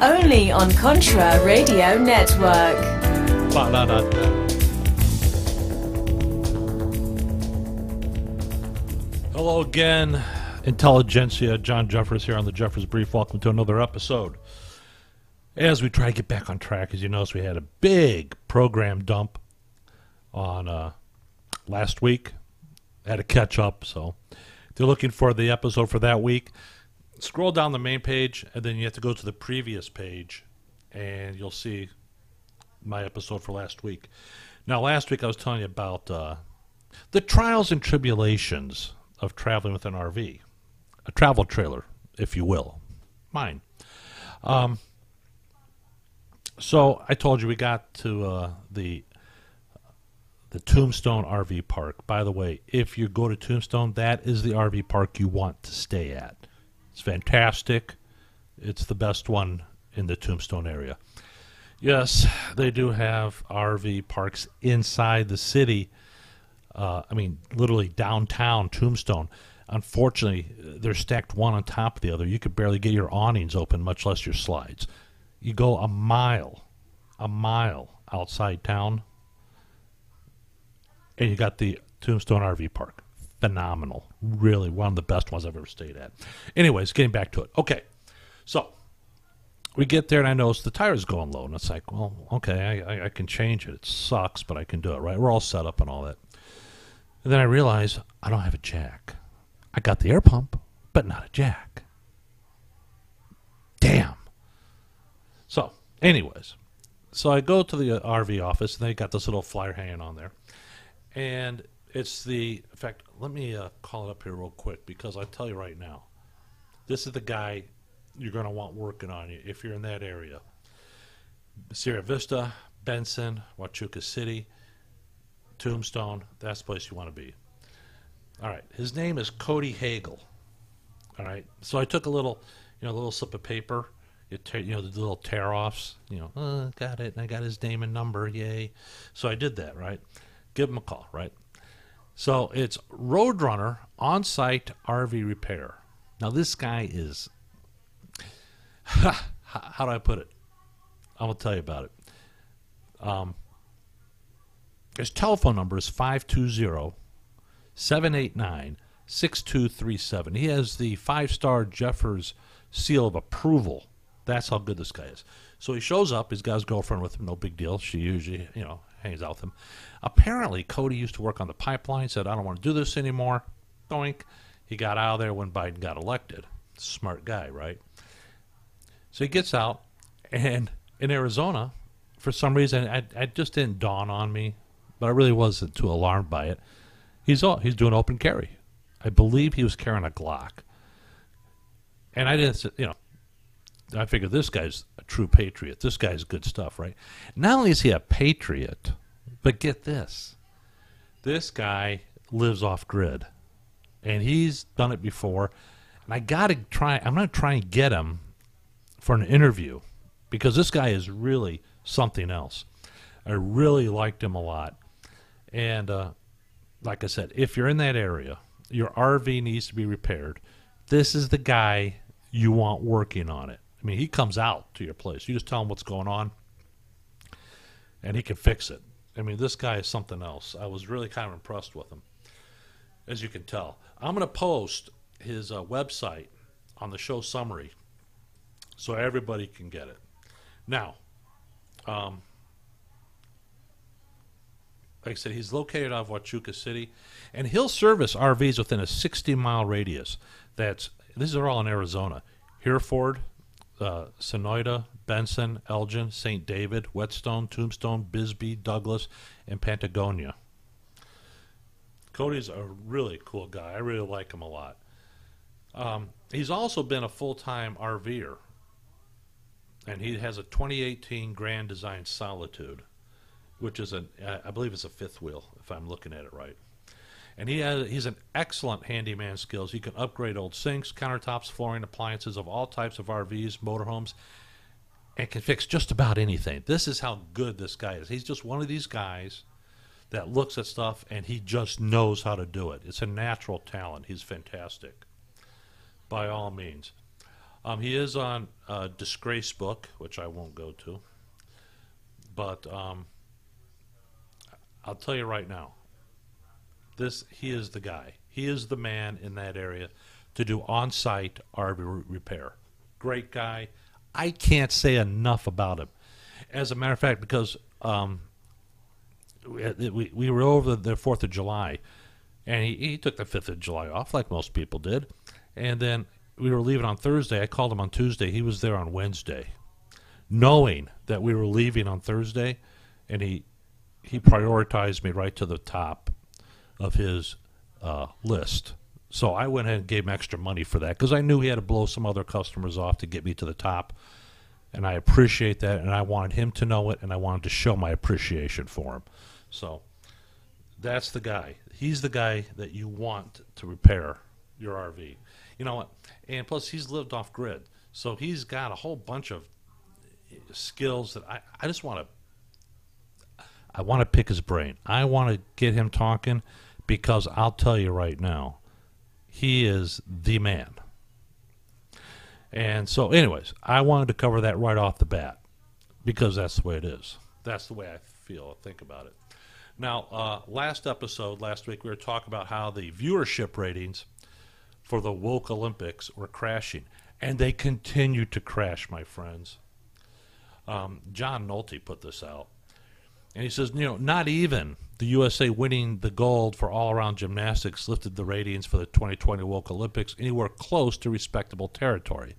only on Contra Radio Network. Hello again, Intelligentsia. John Jeffers here on The Jeffers Brief. Welcome to another episode. As we try to get back on track, as you notice, we had a big program dump on last week. I had to catch up, so if you're looking for the episode for that week, scroll down the main page, and then you have to go to the previous page, and you'll see my episode for last week. Now, last week I was telling you about the trials and tribulations of traveling with an RV, a travel trailer, if you will, mine. So I told you we got to the Tombstone RV Park. By the way, if you go to Tombstone, that is the RV park you want to stay at. It's fantastic. It's the best one in the Tombstone area. Yes, they do have RV parks inside the city. I mean, literally downtown Tombstone. Unfortunately, they're stacked one on top of the other. You could barely get your awnings open, much less your slides. You go a mile outside town, and you got the Tombstone RV Park. Phenomenal. Really one of the best ones I've ever stayed at. Anyways, getting back to it. Okay, so we get there, and I notice the tire's going low, and it's like, well, okay, I can change it. It sucks, but I can do it, right? We're all set up and all that. And then I realize I don't have a jack. I got the air pump, but not a jack. Damn. So, anyways, so I go to the RV office, and they got this little flyer hanging on there. And it's the, in fact, let me call it up here real quick, because I'll tell you right now, this is the guy you're going to want working on you if you're in that area. Sierra Vista, Benson, Huachuca City, Tombstone, that's the place you want to be. All right, his name is Cody Hagel. All right, so I took a little, little slip of paper, the little tear-offs, got it, and I got his name and number, yay. So I did that, right? Give them a call, right? So it's Roadrunner On-Site RV Repair. Now this guy is, how do I put it? I'm going to tell you about it. His telephone number is 520-789-6237. He has the five-star Jeffers seal of approval. That's how good this guy is. So he shows up. He's got his girlfriend with him. No big deal. She usually, hangs out with him. Apparently, Cody used to work on the pipeline, said, I don't want to do this anymore. Doink. He got out of there when Biden got elected. Smart guy, right? So he gets out, and in Arizona, for some reason, it just didn't dawn on me, but I really wasn't too alarmed by it. He's doing open carry. I believe he was carrying a Glock. And I didn't, I figured this guy's a true patriot. This guy's good stuff, right? Not only is he a patriot, but get this. This guy lives off-grid, and he's done it before. And I'm going to try and get him for an interview, because this guy is really something else. I really liked him a lot. And like I said, if you're in that area, your RV needs to be repaired, this is the guy you want working on it. I mean, he comes out to your place. You just tell him what's going on, and he can fix it. I mean, this guy is something else. I was really kind of impressed with him, as you can tell. I'm going to post his website on the show summary so everybody can get it. Now, like I said, he's located out of Huachuca City, and he'll service RVs within a 60-mile radius. These are all in Arizona. Hereford, Sonoyta, Benson, Elgin, St. David, Whetstone, Tombstone, Bisbee, Douglas, and Patagonia. Cody's a really cool guy. I really like him a lot. He's also been a full-time RVer, and he has a 2018 Grand Design Solitude, which is I believe it's a fifth wheel, if I'm looking at it right. And he's an excellent handyman skills. He can upgrade old sinks, countertops, flooring, appliances of all types of RVs, motorhomes, and can fix just about anything. This is how good this guy is. He's just one of these guys that looks at stuff, and he just knows how to do it. It's a natural talent. He's fantastic, by all means. He is on Disgrace Book, which I won't go to. But I'll tell you right now, he is the guy. He is the man in that area to do on-site RV repair. Great guy. I can't say enough about him. As a matter of fact, because we were over the 4th of July, and he took the 5th of July off, like most people did. And then we were leaving on Thursday. I called him on Tuesday. He was there on Wednesday, knowing that we were leaving on Thursday, and he prioritized me right to the top of his list. So I went ahead and gave him extra money for that because I knew he had to blow some other customers off to get me to the top, and I appreciate that, and I wanted him to know it, and I wanted to show my appreciation for him. So that's the guy. He's the guy that you want to repair your RV. You know what? And plus, he's lived off grid, so he's got a whole bunch of skills that I just want to. I want to pick his brain. I want to get him talking because I'll tell you right now, he is the man. And so anyways, I wanted to cover that right off the bat because that's the way it is. That's the way I feel, I think about it. Now, last week, we were talking about how the viewership ratings for the woke Olympics were crashing. And they continue to crash, my friends. John Nolte put this out. And he says, you know, not even the USA winning the gold for all-around gymnastics lifted the ratings for the 2020 Woke Olympics anywhere close to respectable territory.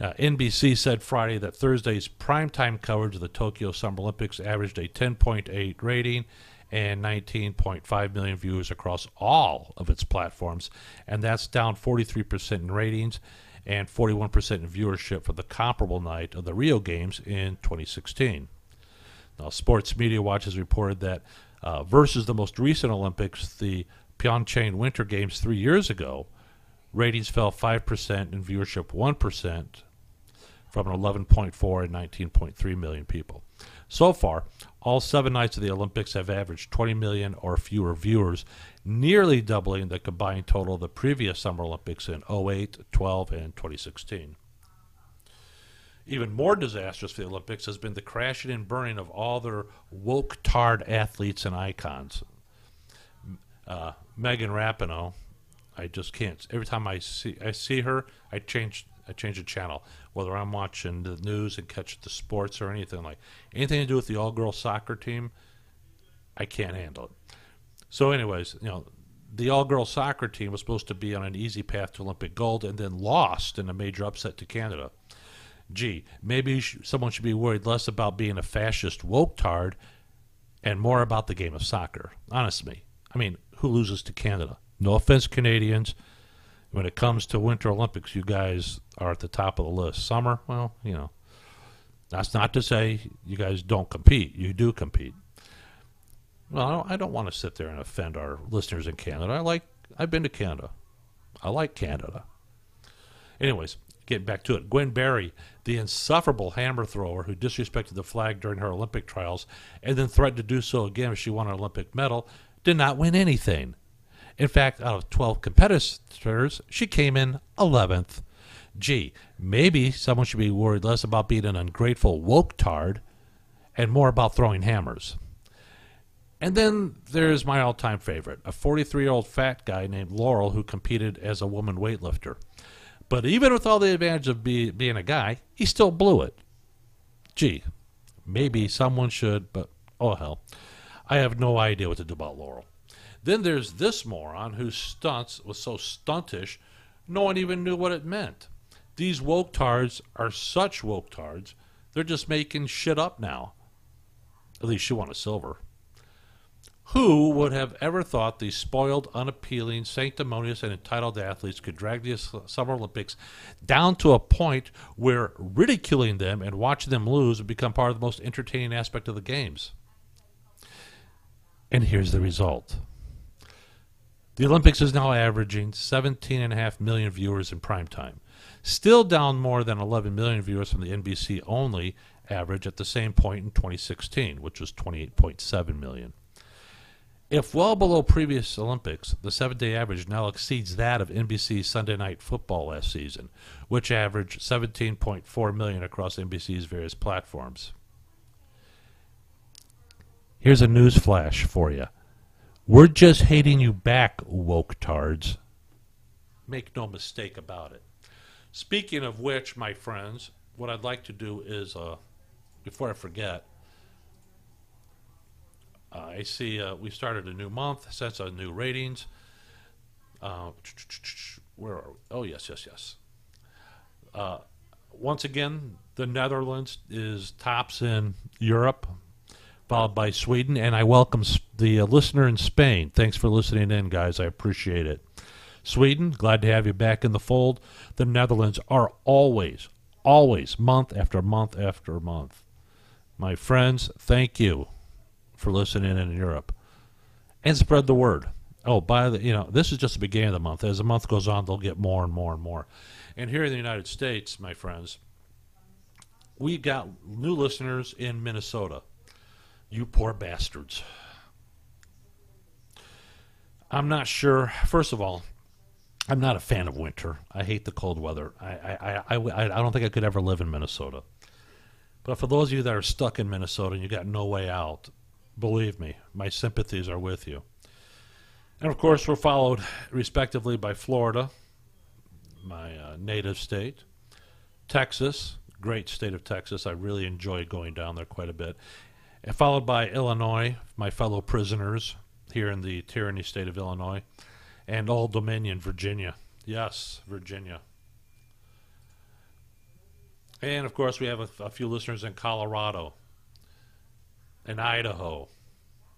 NBC said Friday that Thursday's primetime coverage of the Tokyo Summer Olympics averaged a 10.8 rating and 19.5 million viewers across all of its platforms, and that's down 43% in ratings and 41% in viewership for the comparable night of the Rio Games in 2016. Now, Sports Media Watch has reported that versus the most recent Olympics, the Pyeongchang Winter Games 3 years ago, ratings fell 5% and viewership 1% from 11.4 and 19.3 million people. So far, all 7 nights of the Olympics have averaged 20 million or fewer viewers, nearly doubling the combined total of the previous Summer Olympics in 2008, 2012, and 2016. Even more disastrous for the Olympics has been the crashing and burning of all their woke-tard athletes and icons. Megan Rapinoe, I just can't. Every time I see her, I change the channel, whether I'm watching the news and catch the sports or anything like anything to do with the all-girl soccer team. I can't handle it. So, anyways, you know, the all-girl soccer team was supposed to be on an easy path to Olympic gold and then lost in a major upset to Canada. Gee, maybe someone should be worried less about being a fascist woke-tard and more about the game of soccer. Honestly, I mean, who loses to Canada? No offense, Canadians. When it comes to Winter Olympics, you guys are at the top of the list. Summer, well, you know, that's not to say you guys don't compete. You do compete. Well, I don't want to sit there and offend our listeners in Canada. I've been to Canada. I like Canada. Anyways. Getting back to it, Gwen Berry, the insufferable hammer thrower who disrespected the flag during her Olympic trials and then threatened to do so again if she won an Olympic medal, did not win anything. In fact, out of 12 competitors, she came in 11th. Gee, maybe someone should be worried less about being an ungrateful woke-tard and more about throwing hammers. And then there's my all-time favorite, a 43-year-old fat guy named Laurel who competed as a woman weightlifter. But even with all the advantage of being a guy, he still blew it. Gee, maybe someone should, but oh hell. I have no idea what to do about Laurel. Then there's this moron whose stunts was so stuntish, no one even knew what it meant. These woke-tards are such woke-tards, they're just making shit up now. At least she won a silver. Who would have ever thought these spoiled, unappealing, sanctimonious, and entitled athletes could drag the Summer Olympics down to a point where ridiculing them and watching them lose would become part of the most entertaining aspect of the games? And here's the result. The Olympics is now averaging 17.5 million viewers in primetime, still down more than 11 million viewers from the NBC-only average at the same point in 2016, which was 28.7 million. If well below previous Olympics, the seven-day average now exceeds that of NBC's Sunday Night Football last season, which averaged 17.4 million across NBC's various platforms. Here's a news flash for you. We're just hating you back, woke tards. Make no mistake about it. Speaking of which, my friends, what I'd like to do is, before I forget, I see we started a new month, sets on new ratings. Where are we? Oh, yes. Once again, the Netherlands is tops in Europe, followed by Sweden. And I welcome the listener in Spain. Thanks for listening in, guys. I appreciate it. Sweden, glad to have you back in the fold. The Netherlands are always, month after month after month. My friends, thank you for listening in Europe, and spread the word. Oh, by the, you know, this is just the beginning of the month. As the month goes on, they'll get more and more and more. And here in the United States, my friends, we got new listeners in Minnesota. You poor bastards. I'm not sure. First of all, I'm not a fan of winter. I hate the cold weather. I don't think I could ever live in Minnesota. But for those of you that are stuck in Minnesota and you got no way out, believe me, my sympathies are with you. And, of course, we're followed, respectively, by Florida, my native state, Texas, great state of Texas. I really enjoy going down there quite a bit. And followed by Illinois, my fellow prisoners here in the tyranny state of Illinois, and Old Dominion, Virginia. Yes, Virginia. And, of course, we have a few listeners in Colorado, in Idaho,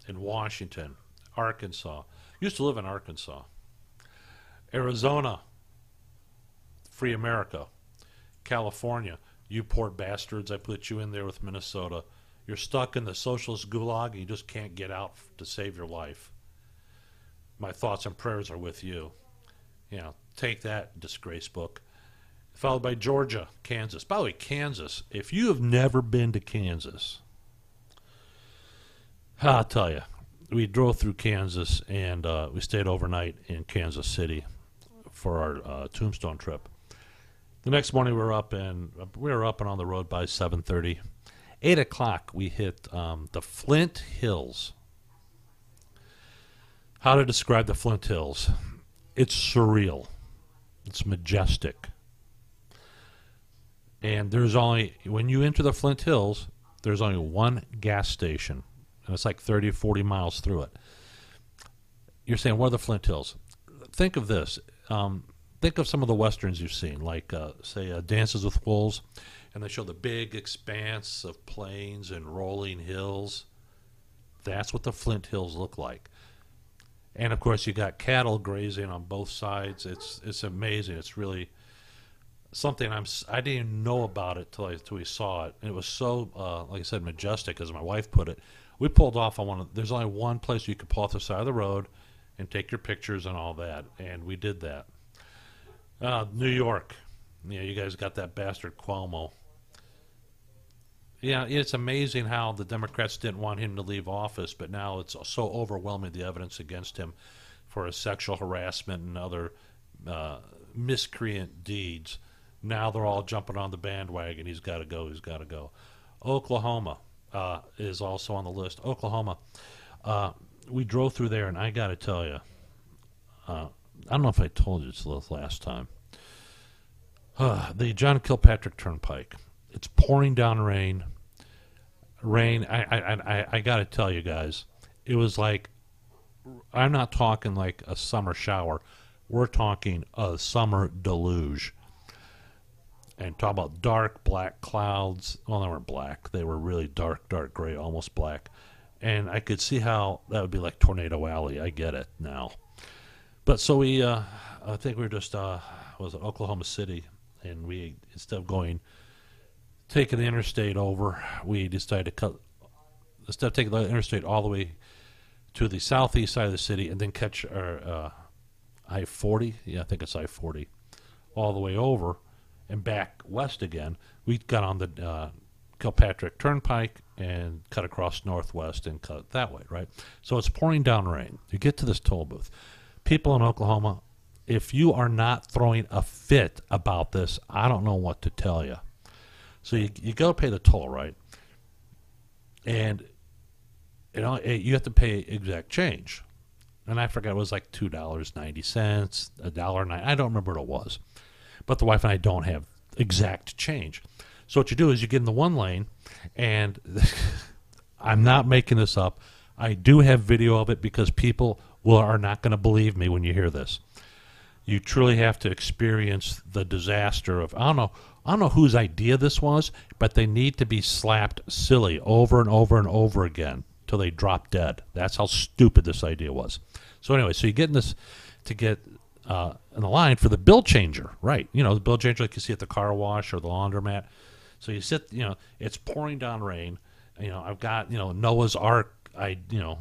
in Washington, Arkansas. Used to live in Arkansas. Arizona, Free America. California, you poor bastards, I put you in there with Minnesota. You're stuck in the socialist gulag and you just can't get out to save your life. My thoughts and prayers are with you. You know, take that, disgrace book. Followed by Georgia, Kansas. By the way, Kansas, if you have never been to Kansas, I'll tell you, we drove through Kansas, and we stayed overnight in Kansas City for our Tombstone trip. The next morning, we were up and on the road by 7:30. 8 o'clock, we hit the Flint Hills. How to describe the Flint Hills? It's surreal. It's majestic. And there's only, when you enter the Flint Hills, there's only one gas station. And it's like 30 or 40 miles through it. You're saying, what are the Flint Hills? Think of this. Think of some of the westerns you've seen, like, say, Dances with Wolves, and they show the big expanse of plains and rolling hills. That's what the Flint Hills look like. And, of course, you got cattle grazing on both sides. It's amazing. It's really something I didn't even know about it till we saw it. And it was so, like I said, majestic, as my wife put it. We pulled off on one of, there's only one place you could pull off the side of the road and take your pictures and all that, and we did that. New York. Yeah, you guys got that bastard Cuomo. Yeah, it's amazing how the Democrats didn't want him to leave office, but now it's so overwhelming, the evidence against him for his sexual harassment and other miscreant deeds. Now they're all jumping on the bandwagon. He's got to go. He's got to go. Oklahoma. Is also on the list. Oklahoma, we drove through there, and I got to tell you, I don't know if I told you this last time, the John Kilpatrick Turnpike. It's pouring down rain. I got to tell you guys, it was like, I'm not talking like a summer shower. We're talking a summer deluge. And talk about dark black clouds. Well, they weren't black. They were really dark, dark gray, almost black. And I could see how that would be like Tornado Alley. I get it now. But so we, I think we were just, was it Oklahoma City? And we, instead of taking the interstate over, we decided to instead of taking the interstate all the way to the southeast side of the city and then catch our I-40. Yeah, I think it's I-40 all the way over. And back west again, we got on the Kilpatrick Turnpike and cut across Northwest and cut that way, right? So it's pouring down rain. You get to this toll booth. People in Oklahoma, if you are not throwing a fit about this, I don't know what to tell you. So you go pay the toll, right? And you have to pay exact change. And I forgot, it was like $2.90, $1.09. I don't remember what it was. But the wife and I don't have exact change. So what you do is you get in the one lane, and I'm not making this up. I do have video of it because people are not going to believe me when you hear this. You truly have to experience the disaster of, I don't know whose idea this was, but they need to be slapped silly over and over and over again till they drop dead. That's how stupid this idea was. So anyway, so you get in this to get in the line for the bill changer, right? You know, the bill changer like you see at the car wash or the laundromat. So you sit, you know, it's pouring down rain. You know, I've got, you know, Noah's Ark, ideations,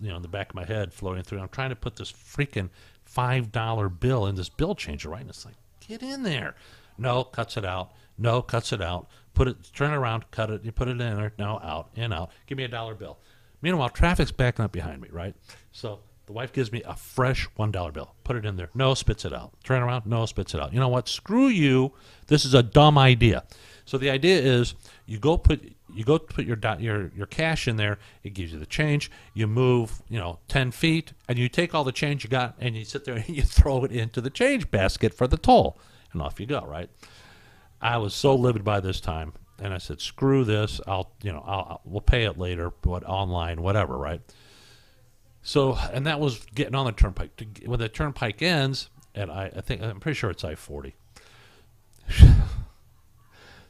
you know, in the back of my head floating through. I'm trying to put this freaking $5 bill in this bill changer, right? And it's like, get in there. No, cuts it out. No, cuts it out. Put it, turn it around, cut it, you put it in there. No, out, in, out. Give me $1 bill. Meanwhile, traffic's backing up behind me, right? So the wife gives me a fresh $1 bill. Put it in there. No, spits it out. Turn around. No, spits it out. You know what? Screw you. This is a dumb idea. So the idea is you go put your cash in there. It gives you the change. You move, you know, 10 feet, and you take all the change you got, and you sit there and you throw it into the change basket for the toll, and off you go, right? I was so livid by this time, and I said, "Screw this. We'll pay it later, but online, whatever, right?" So, and that was getting on the turnpike. When the turnpike ends, and I'm pretty sure it's I-40.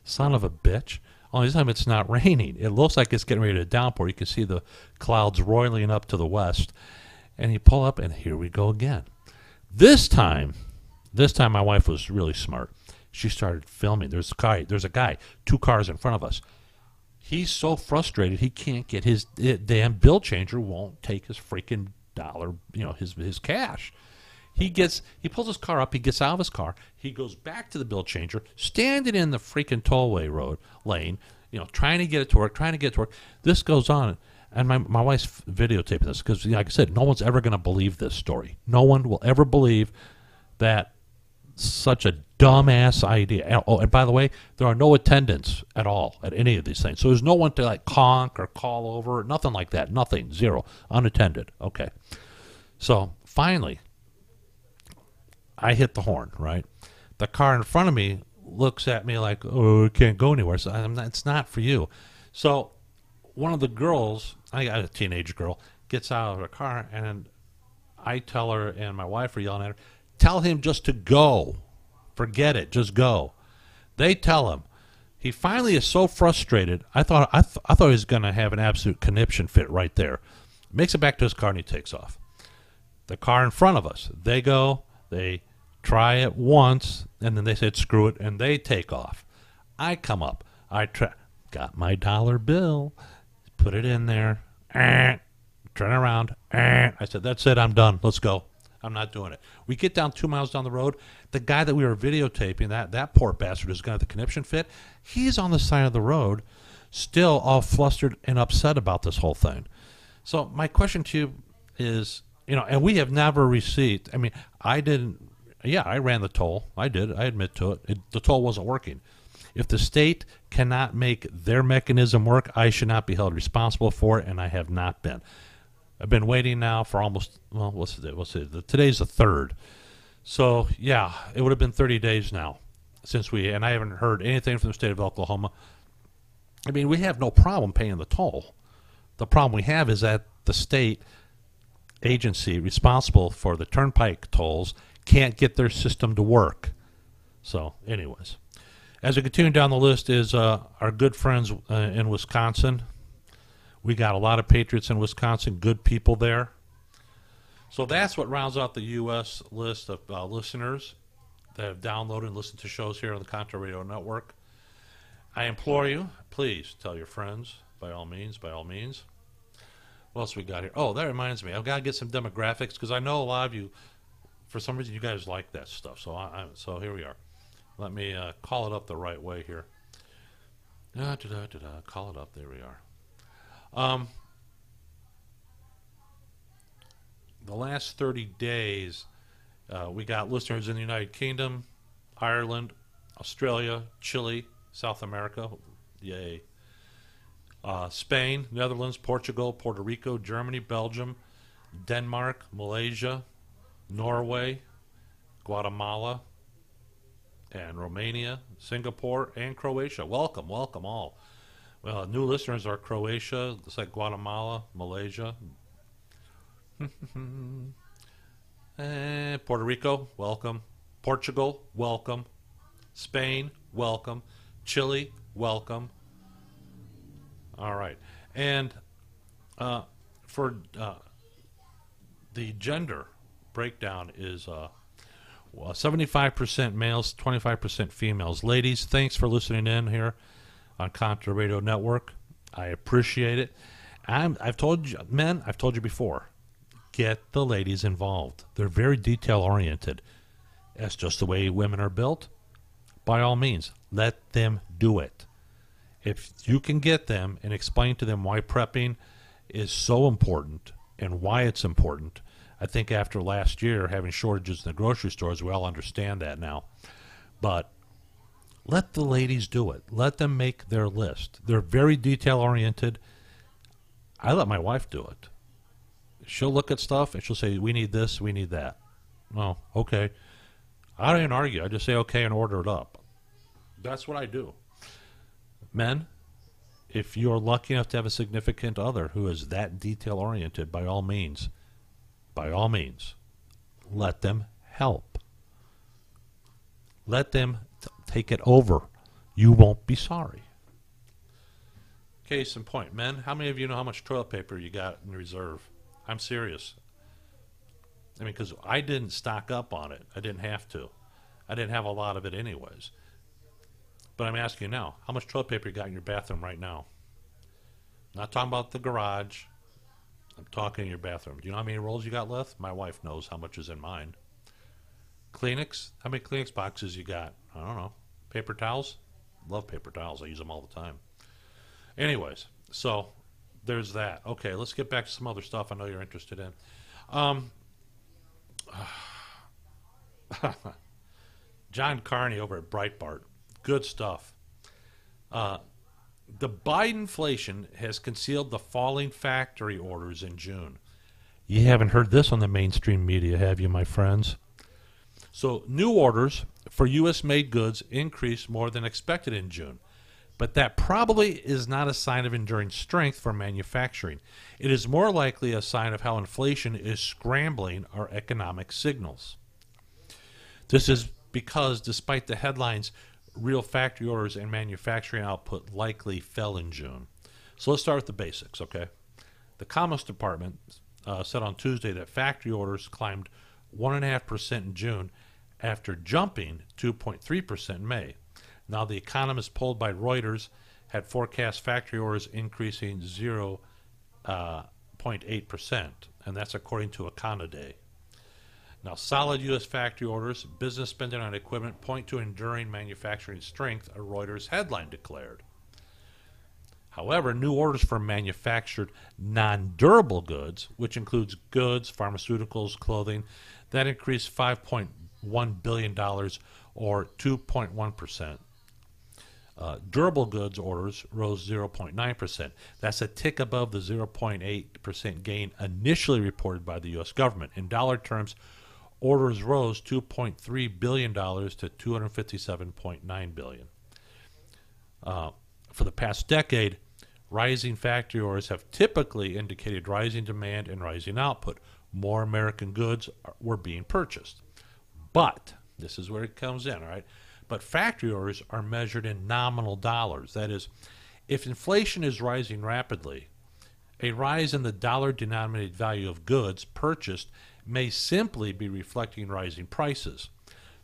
Son of a bitch. Only this time it's not raining. It looks like it's getting ready to downpour. You can see the clouds roiling up to the west. And you pull up, and here we go again. This time my wife was really smart. She started filming. There's a guy, 2 cars in front of us. He's so frustrated he can't get his damn bill changer won't take his freaking dollar, you know, his cash. He pulls his car up, he gets out of his car, he goes back to the bill changer, standing in the freaking tollway road lane, you know, trying to get it to work. This goes on, and my wife's videotaping this because, like I said, no one's ever going to believe this story. No one will ever believe that such a dumbass idea. Oh, and by the way, there are no attendants at all at any of these things. So there's no one to like conk or call over, nothing like that. Nothing, zero, unattended. Okay. So finally, I hit the horn, right? The car in front of me looks at me like, oh, it can't go anywhere. So it's not for you. So one of the girls, I got a teenage girl, gets out of her car, and I tell her, and my wife are yelling at her, tell him just to go. Forget it. Just go. They tell him. He finally is so frustrated. I thought he was going to have an absolute conniption fit right there. Makes it back to his car, and he takes off. The car in front of us, they go. They try it once, and then they said, screw it, and they take off. I come up. Got my dollar bill. Put it in there. Turn around. I said, that's it. I'm done. Let's go. I'm not doing it. We get down 2 miles down the road. The guy that we were videotaping, that poor bastard who's got the conniption fit, he's on the side of the road, still all flustered and upset about this whole thing. So my question to you is, you know, and we have never received, I mean, I ran the toll. I admit to it. The toll wasn't working. If the state cannot make their mechanism work, I should not be held responsible for it, and I have not been. I've been waiting now for almost, well, what's the day? Today's the 3rd. So, yeah, it would have been 30 days now since and I haven't heard anything from the state of Oklahoma. I mean, we have no problem paying the toll. The problem we have is that the state agency responsible for the turnpike tolls can't get their system to work. So, anyways. As we continue down the list is our good friends in Wisconsin. We got a lot of patriots in Wisconsin, good people there. So that's what rounds out the U.S. list of listeners that have downloaded and listened to shows here on the Contra Radio Network. I implore you, please tell your friends, by all means. What else we got here? Oh, that reminds me. I've got to get some demographics because I know a lot of you, for some reason, you guys like that stuff. So here we are. Let me call it up the right way here. Call it up. There we are. The last 30 days, we got listeners in the United Kingdom, Ireland, Australia, Chile, South America, yay, Spain, Netherlands, Portugal, Puerto Rico, Germany, Belgium, Denmark, Malaysia, Norway, Guatemala, and Romania, Singapore, and Croatia. Welcome, welcome all. Well, new listeners are Croatia, looks like Guatemala, Malaysia, Puerto Rico, welcome. Portugal, welcome. Spain, welcome. Chile, welcome. All right. And for the gender breakdown is 75% males, 25% females. Ladies, thanks for listening in here on Contra Radio Network. I appreciate it. I've told you, men, I've told you before, get the ladies involved. They're very detail-oriented. That's just the way women are built. By all means, let them do it. If you can get them and explain to them why prepping is so important and why it's important, I think after last year, having shortages in the grocery stores, we all understand that now. But let the ladies do it. Let them make their list. They're very detail-oriented. I let my wife do it. She'll look at stuff, and she'll say, we need this, we need that. Oh, okay. I don't even argue. I just say, okay, and order it up. That's what I do. Men, if you're lucky enough to have a significant other who is that detail-oriented, by all means, let them help. Let them take it over. You won't be sorry. Case in point, men, how many of you know how much toilet paper you got in reserve? I'm serious. I mean, because I didn't stock up on it. I didn't have to. I didn't have a lot of it anyways. But I'm asking you now, how much toilet paper you got in your bathroom right now? I'm not talking about the garage. I'm talking in your bathroom. Do you know how many rolls you got left? My wife knows how much is in mine. Kleenex? How many Kleenex boxes you got? I don't know. Paper towels? Love paper towels. I use them all the time. Anyways, so there's that. Okay, let's get back to some other stuff I know you're interested in. John Carney over at Breitbart. Good stuff. The Bidenflation has concealed the falling factory orders in June. You haven't heard this on the mainstream media, have you, my friends? So new orders for U.S.-made goods increased more than expected in June. But that probably is not a sign of enduring strength for manufacturing. It is more likely a sign of how inflation is scrambling our economic signals. This is because, despite the headlines, real factory orders and manufacturing output likely fell in June. So let's start with the basics, okay? The Commerce Department said on Tuesday that factory orders climbed 1.5% in June after jumping 2.3% in May. Now, the economists polled by Reuters had forecast factory orders increasing 0.8%, and that's according to Econoday. Now, solid U.S. factory orders, business spending on equipment point to enduring manufacturing strength, a Reuters headline declared. However, new orders for manufactured non-durable goods, which includes goods, pharmaceuticals, clothing, that increased $5.1 billion or 2.1%. Durable goods orders rose 0.9%. That's a tick above the 0.8% gain initially reported by the U.S. government. In dollar terms, orders rose $2.3 billion to $257.9 billion. For the past decade, rising factory orders have typically indicated rising demand and rising output. More American goods were being purchased. But this is where it comes in, all right? But factory orders are measured in nominal dollars. That is, if inflation is rising rapidly, a rise in the dollar-denominated value of goods purchased may simply be reflecting rising prices.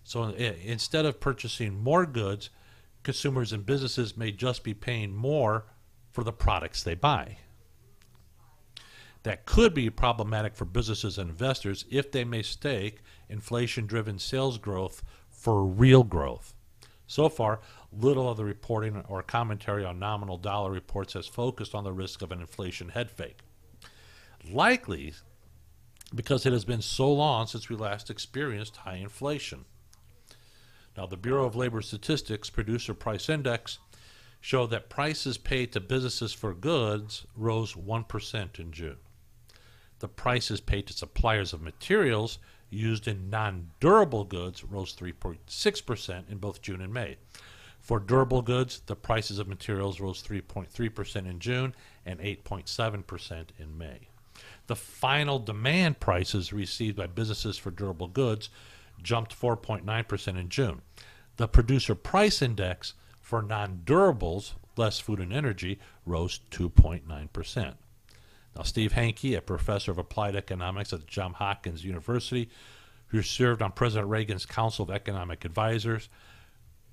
So instead of purchasing more goods, consumers and businesses may just be paying more for the products they buy. That could be problematic for businesses and investors if they mistake inflation-driven sales growth for real growth. So far, little of the reporting or commentary on nominal dollar reports has focused on the risk of an inflation head fake. Likely because it has been so long since we last experienced high inflation. Now, the Bureau of Labor Statistics Producer Price Index showed that prices paid to businesses for goods rose 1% in June. The prices paid to suppliers of materials used in non-durable goods rose 3.6% in both June and May. For durable goods, the prices of materials rose 3.3% in June and 8.7% in May. The final demand prices received by businesses for durable goods jumped 4.9% in June. The producer price index for non-durables, less food and energy, rose 2.9%. Now, Steve Hanke, a professor of applied economics at Johns Hopkins University, who served on President Reagan's Council of Economic Advisors,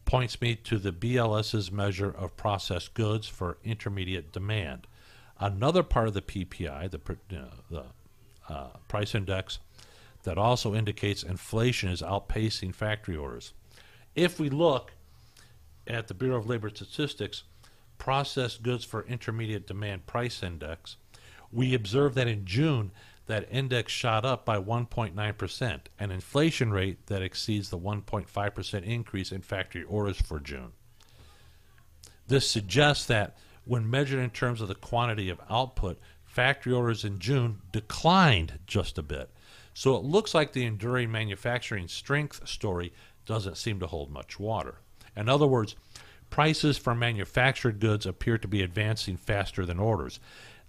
points me to the BLS's measure of processed goods for intermediate demand. Another part of the PPI, the price index, that also indicates inflation is outpacing factory orders. If we look at the Bureau of Labor Statistics Processed Goods for Intermediate Demand Price Index, we observe that in June that index shot up by 1.9%, an inflation rate that exceeds the 1.5% increase in factory orders for June. This suggests that when measured in terms of the quantity of output, factory orders in June declined just a bit. So it looks like the enduring manufacturing strength story doesn't seem to hold much water. In other words, prices for manufactured goods appear to be advancing faster than orders.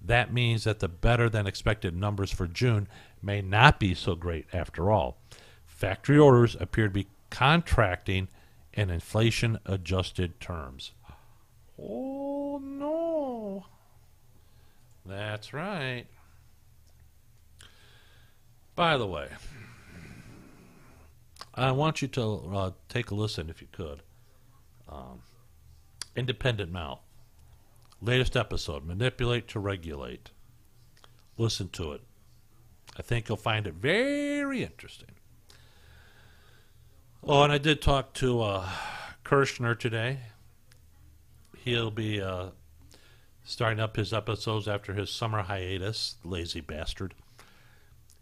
That means that the better than expected numbers for June may not be so great after all. Factory orders appear to be contracting in inflation adjusted terms. Oh no. That's right. By the way, I want you to take a listen if you could. Independent Mouth, latest episode, Manipulate to Regulate. Listen to it. I think you'll find it very interesting. Oh, and I did talk to Kirschner today. He'll be starting up his episodes after his summer hiatus, lazy bastard.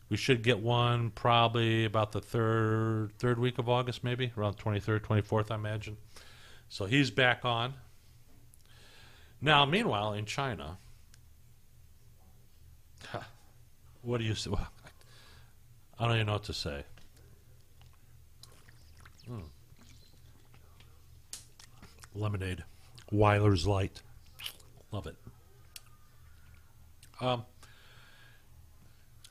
We should get one probably about the third week of August, maybe, around 23rd, 24th, I imagine. So he's back on. Now, meanwhile, in China, what do you say? I don't even know what to say. Lemonade. Weiler's Light. Love it.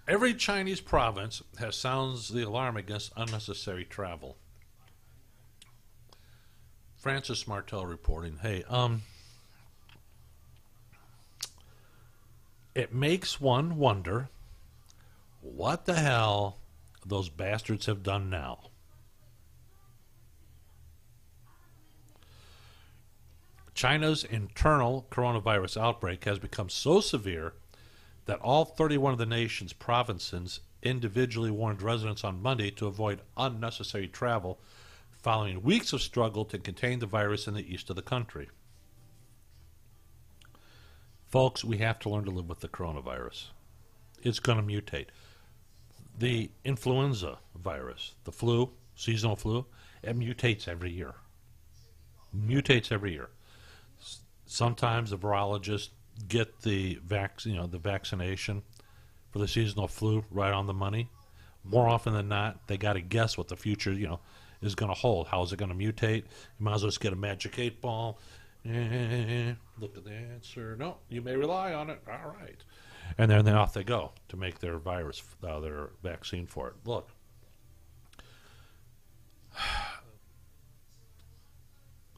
Every Chinese province has sounds the alarm against unnecessary travel. Francis Martel reporting, hey, it makes one wonder what the hell those bastards have done now. China's internal coronavirus outbreak has become so severe that all 31 of the nation's provinces individually warned residents on Monday to avoid unnecessary travel following weeks of struggle to contain the virus in the east of the country. Folks, we have to learn to live with the coronavirus. It's going to mutate. The influenza virus, the flu, seasonal flu, it mutates every year. Mutates every year. Sometimes the virologists get the vaccine, the vaccination for the seasonal flu right on the money. More often than not, they got to guess what the future, is going to hold. How is it going to mutate? You might as well just get a magic 8-ball. Look at the answer. No, you may rely on it. All right. And then off they go to make their virus, their vaccine for it. Look.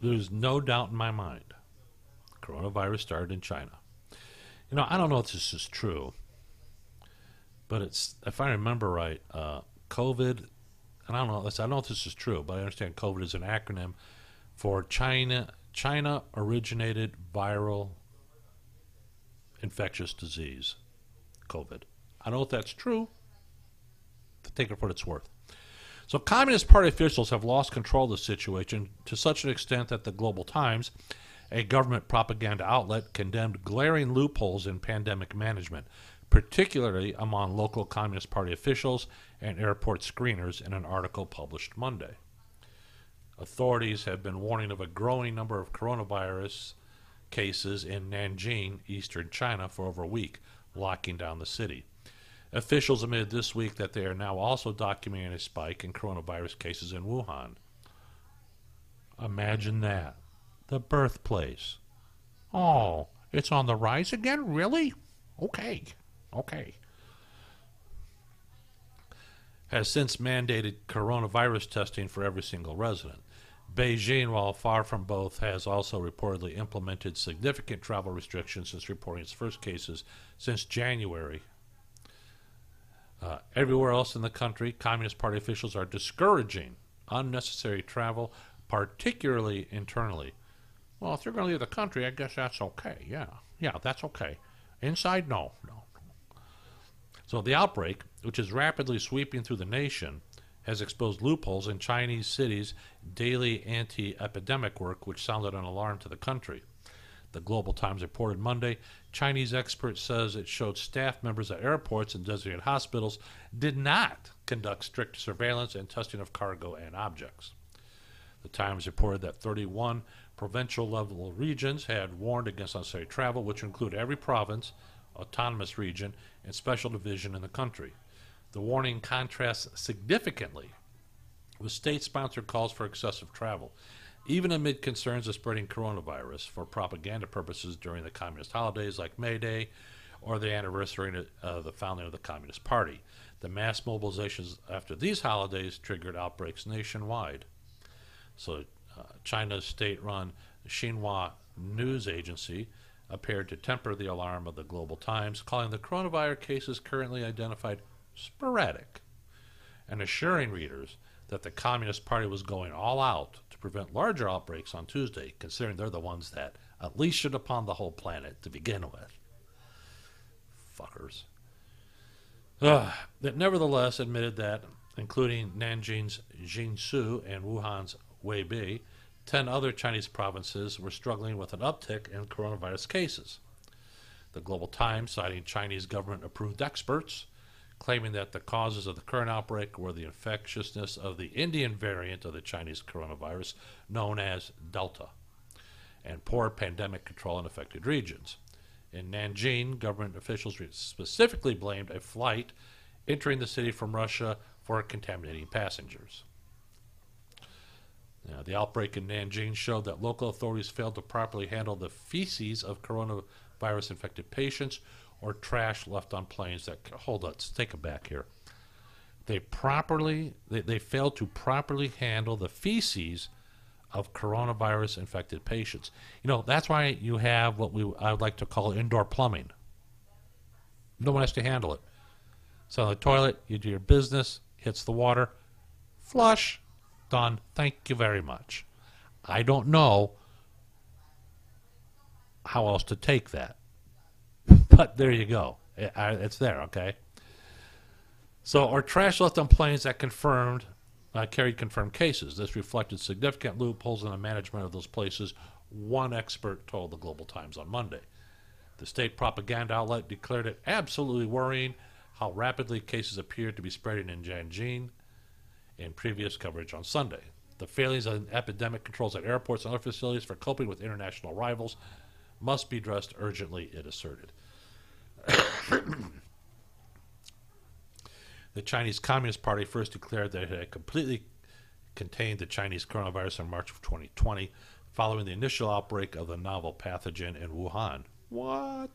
There's no doubt in my mind. Coronavirus started in China. I don't know if this is true, but it's, if I remember right, COVID, and I don't know if this is true, but I understand COVID is an acronym for China originated viral infectious disease, COVID. I don't know if that's true, but take it for what it's worth. So Communist Party officials have lost control of the situation to such an extent that the Global Times, a government propaganda outlet, condemned glaring loopholes in pandemic management, particularly among local Communist Party officials and airport screeners in an article published Monday. Authorities have been warning of a growing number of coronavirus cases in Nanjing, eastern China, for over a week, locking down the city. Officials admitted this week that they are now also documenting a spike in coronavirus cases in Wuhan. Imagine that. The birthplace. Oh, it's on the rise again? Really? Okay. Okay. Has since mandated coronavirus testing for every single resident. Beijing, while far from both, has also reportedly implemented significant travel restrictions since reporting its first cases since January. Everywhere else in the country, Communist Party officials are discouraging unnecessary travel, particularly internally. Well, if you're going to leave the country, I guess that's okay. Yeah, yeah, that's okay. Inside, no, no. So the outbreak, which is rapidly sweeping through the nation, has exposed loopholes in Chinese cities' daily anti-epidemic work, which sounded an alarm to the country. The Global Times reported Monday, Chinese experts says it showed staff members at airports and designated hospitals did not conduct strict surveillance and testing of cargo and objects. The Times reported that 31 provincial-level regions had warned against unnecessary travel, which include every province, autonomous region, and special division in the country. The warning contrasts significantly with state-sponsored calls for excessive travel, even amid concerns of spreading coronavirus for propaganda purposes during the communist holidays like May Day or the anniversary of the founding of the Communist Party. The mass mobilizations after these holidays triggered outbreaks nationwide. So China's state-run Xinhua News Agency appeared to temper the alarm of the Global Times, calling the coronavirus cases currently identified sporadic, and assuring readers that the Communist Party was going all out to prevent larger outbreaks on Tuesday, considering they're the ones that at least should upon the whole planet to begin with. Fuckers. That nevertheless admitted that, including Nanjing's Jiangsu and Wuhan's Weibei, 10 other Chinese provinces were struggling with an uptick in coronavirus cases. The Global Times, citing Chinese government-approved experts, claiming that the causes of the current outbreak were the infectiousness of the Indian variant of the Chinese coronavirus, known as Delta, and poor pandemic control in affected regions. In Nanjing, government officials specifically blamed a flight entering the city from Russia for contaminating passengers. Now, the outbreak in Nanjing showed that local authorities failed to properly handle the feces of coronavirus-infected patients or trash left on planes that... Hold on, let's take it back here. They failed to properly handle the feces of coronavirus-infected patients. You know, that's why you have what I would like to call indoor plumbing. No one has to handle it. It's on the toilet, you do your business, hits the water, flush... Done. Thank you very much. I don't know how else to take that. But there you go. It's there, okay? So, or trash left on planes that carried confirmed cases. This reflected significant loopholes in the management of those places, one expert told the Global Times on Monday. The state propaganda outlet declared it absolutely worrying how rapidly cases appeared to be spreading in Nanjing. In previous coverage on Sunday, the failings in epidemic controls at airports and other facilities for coping with international arrivals must be addressed urgently, it asserted. The Chinese Communist Party first declared that it had completely contained the Chinese coronavirus in March of 2020, following the initial outbreak of the novel pathogen in Wuhan. What?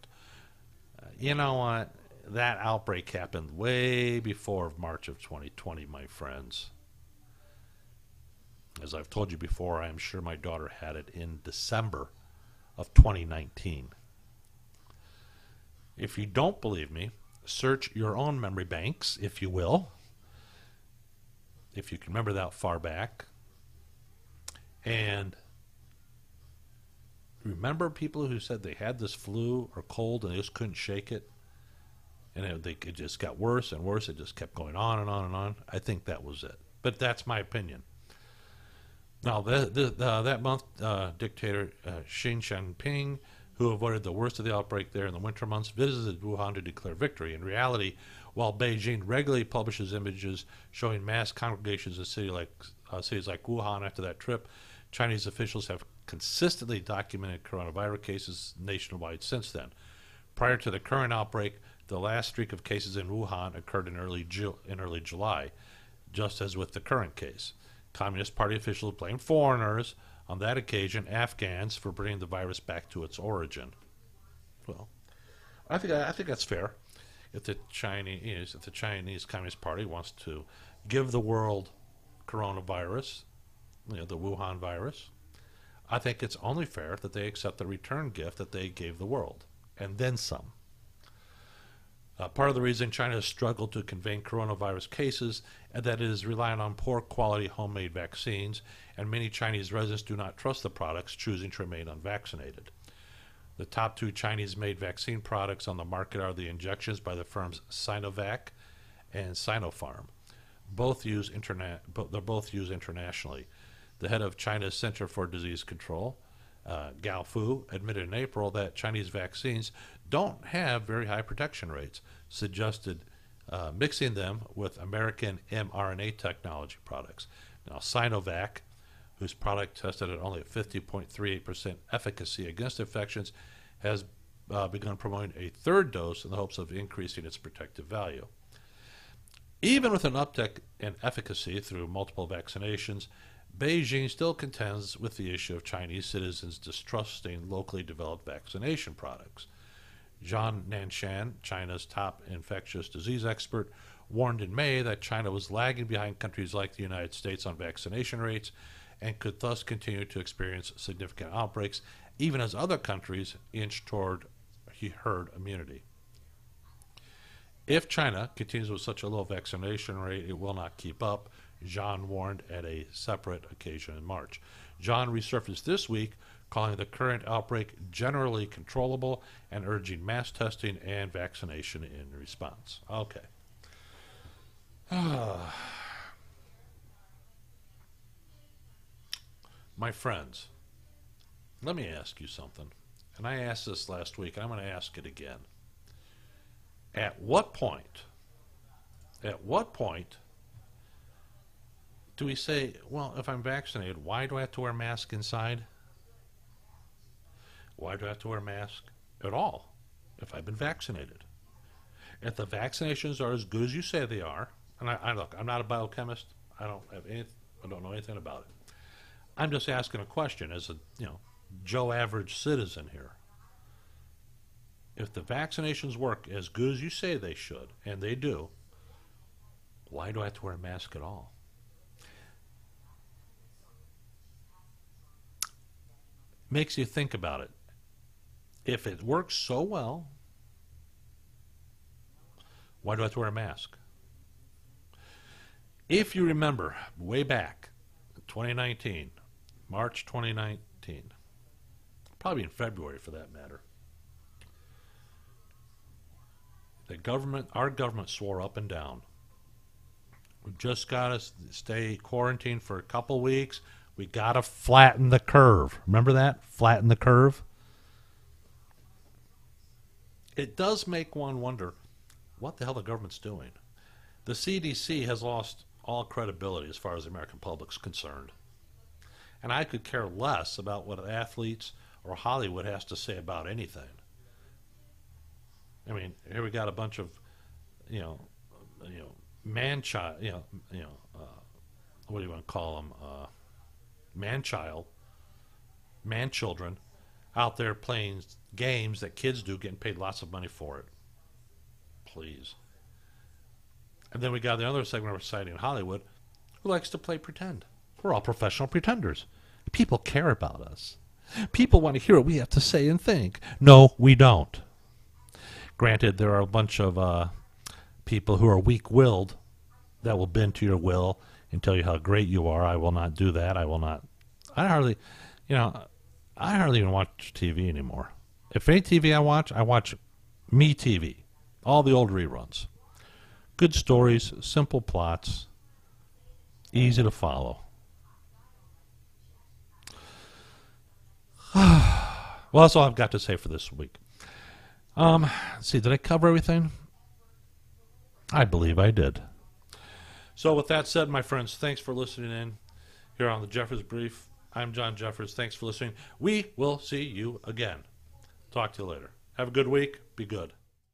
You know what? That outbreak happened way before March of 2020, my friends. As I've told you before, I am sure my daughter had it in December of 2019. If you don't believe me, search your own memory banks, if you will, if you can remember that far back. And remember people who said they had this flu or cold and they just couldn't shake it? And it just got worse and worse. It just kept going on and on and on. I think that was it. but that's my opinion. Now, that month, dictator Xi Jinping, who avoided the worst of the outbreak there in the winter months, visited Wuhan to declare victory. In reality, while Beijing regularly publishes images showing mass congregations in cities like Wuhan after that trip, Chinese officials have consistently documented coronavirus cases nationwide since then. Prior to the current outbreak, the last streak of cases in Wuhan occurred in early July, just as with the current case. Communist Party officials blamed foreigners, on that occasion Afghans, for bringing the virus back to its origin. Well, I think that's fair. If the Chinese Communist Party wants to give the world coronavirus, the Wuhan virus, I think it's only fair that they accept the return gift that they gave the world, and then some. Part of the reason China has struggled to contain coronavirus cases is that it is reliant on poor quality homemade vaccines, and many Chinese residents do not trust the products, choosing to remain unvaccinated. The top two Chinese-made vaccine products on the market are the injections by the firms Sinovac and Sinopharm. They're both used internationally. The head of China's Center for Disease Control, Gao Fu, admitted in April that Chinese vaccines don't have very high protection rates, suggested mixing them with American mRNA technology products. Now, Sinovac, whose product tested at only 50.38% efficacy against infections, has begun promoting a third dose in the hopes of increasing its protective value. Even with an uptick in efficacy through multiple vaccinations, Beijing still contends with the issue of Chinese citizens distrusting locally developed vaccination products. John Nanshan, China's top infectious disease expert, warned in May that China was lagging behind countries like the United States on vaccination rates, and could thus continue to experience significant outbreaks, even as other countries inch toward herd immunity. If China continues with such a low vaccination rate, it will not keep up, John warned at a separate occasion in March. John resurfaced this week, calling the current outbreak generally controllable and urging mass testing and vaccination in response. Okay. My friends, let me ask you something. And I asked this last week, and I'm going to ask it again. At what point do we say, well, if I'm vaccinated, why do I have to wear a mask inside? Why do I have to wear a mask at all if I've been vaccinated? If the vaccinations are as good as you say they are, and look, I'm not a biochemist. I don't know anything about it. I'm just asking a question as a Joe average citizen here. If the vaccinations work as good as you say they should, and they do, why do I have to wear a mask at all? Makes you think about it. If it works so well, why do I have to wear a mask? If you remember way back, 2019, March 2019, probably in February for that matter, our government swore up and down. We've just got to stay quarantined for a couple weeks. We got to flatten the curve. Remember that? Flatten the curve. It does make one wonder what the hell the government's doing. The CDC has lost all credibility as far as the American public's concerned. And I could care less about what athletes or Hollywood has to say about anything. I mean, here we got a bunch of, what do you want to call them? Man-children out there playing games that kids do, getting paid lots of money for it. Please. And then we got the other segment of society in Hollywood who likes to play pretend. We're all professional pretenders. People care about us. People want to hear what we have to say and think. No, we don't. Granted, there are a bunch of people who are weak-willed that will bend to your will and tell you how great you are. I will not do that. I will not. I hardly even watch TV anymore. If any TV I watch Me TV, all the old reruns. Good stories, simple plots, Easy to follow. Well, that's all I've got to say for this week. Let's see, did I cover everything? I believe I did. So with that said, my friends, thanks for listening in here on The Jeffers Brief. I'm John Jeffers. Thanks for listening. We will see you again. Talk to you later. Have a good week. Be good.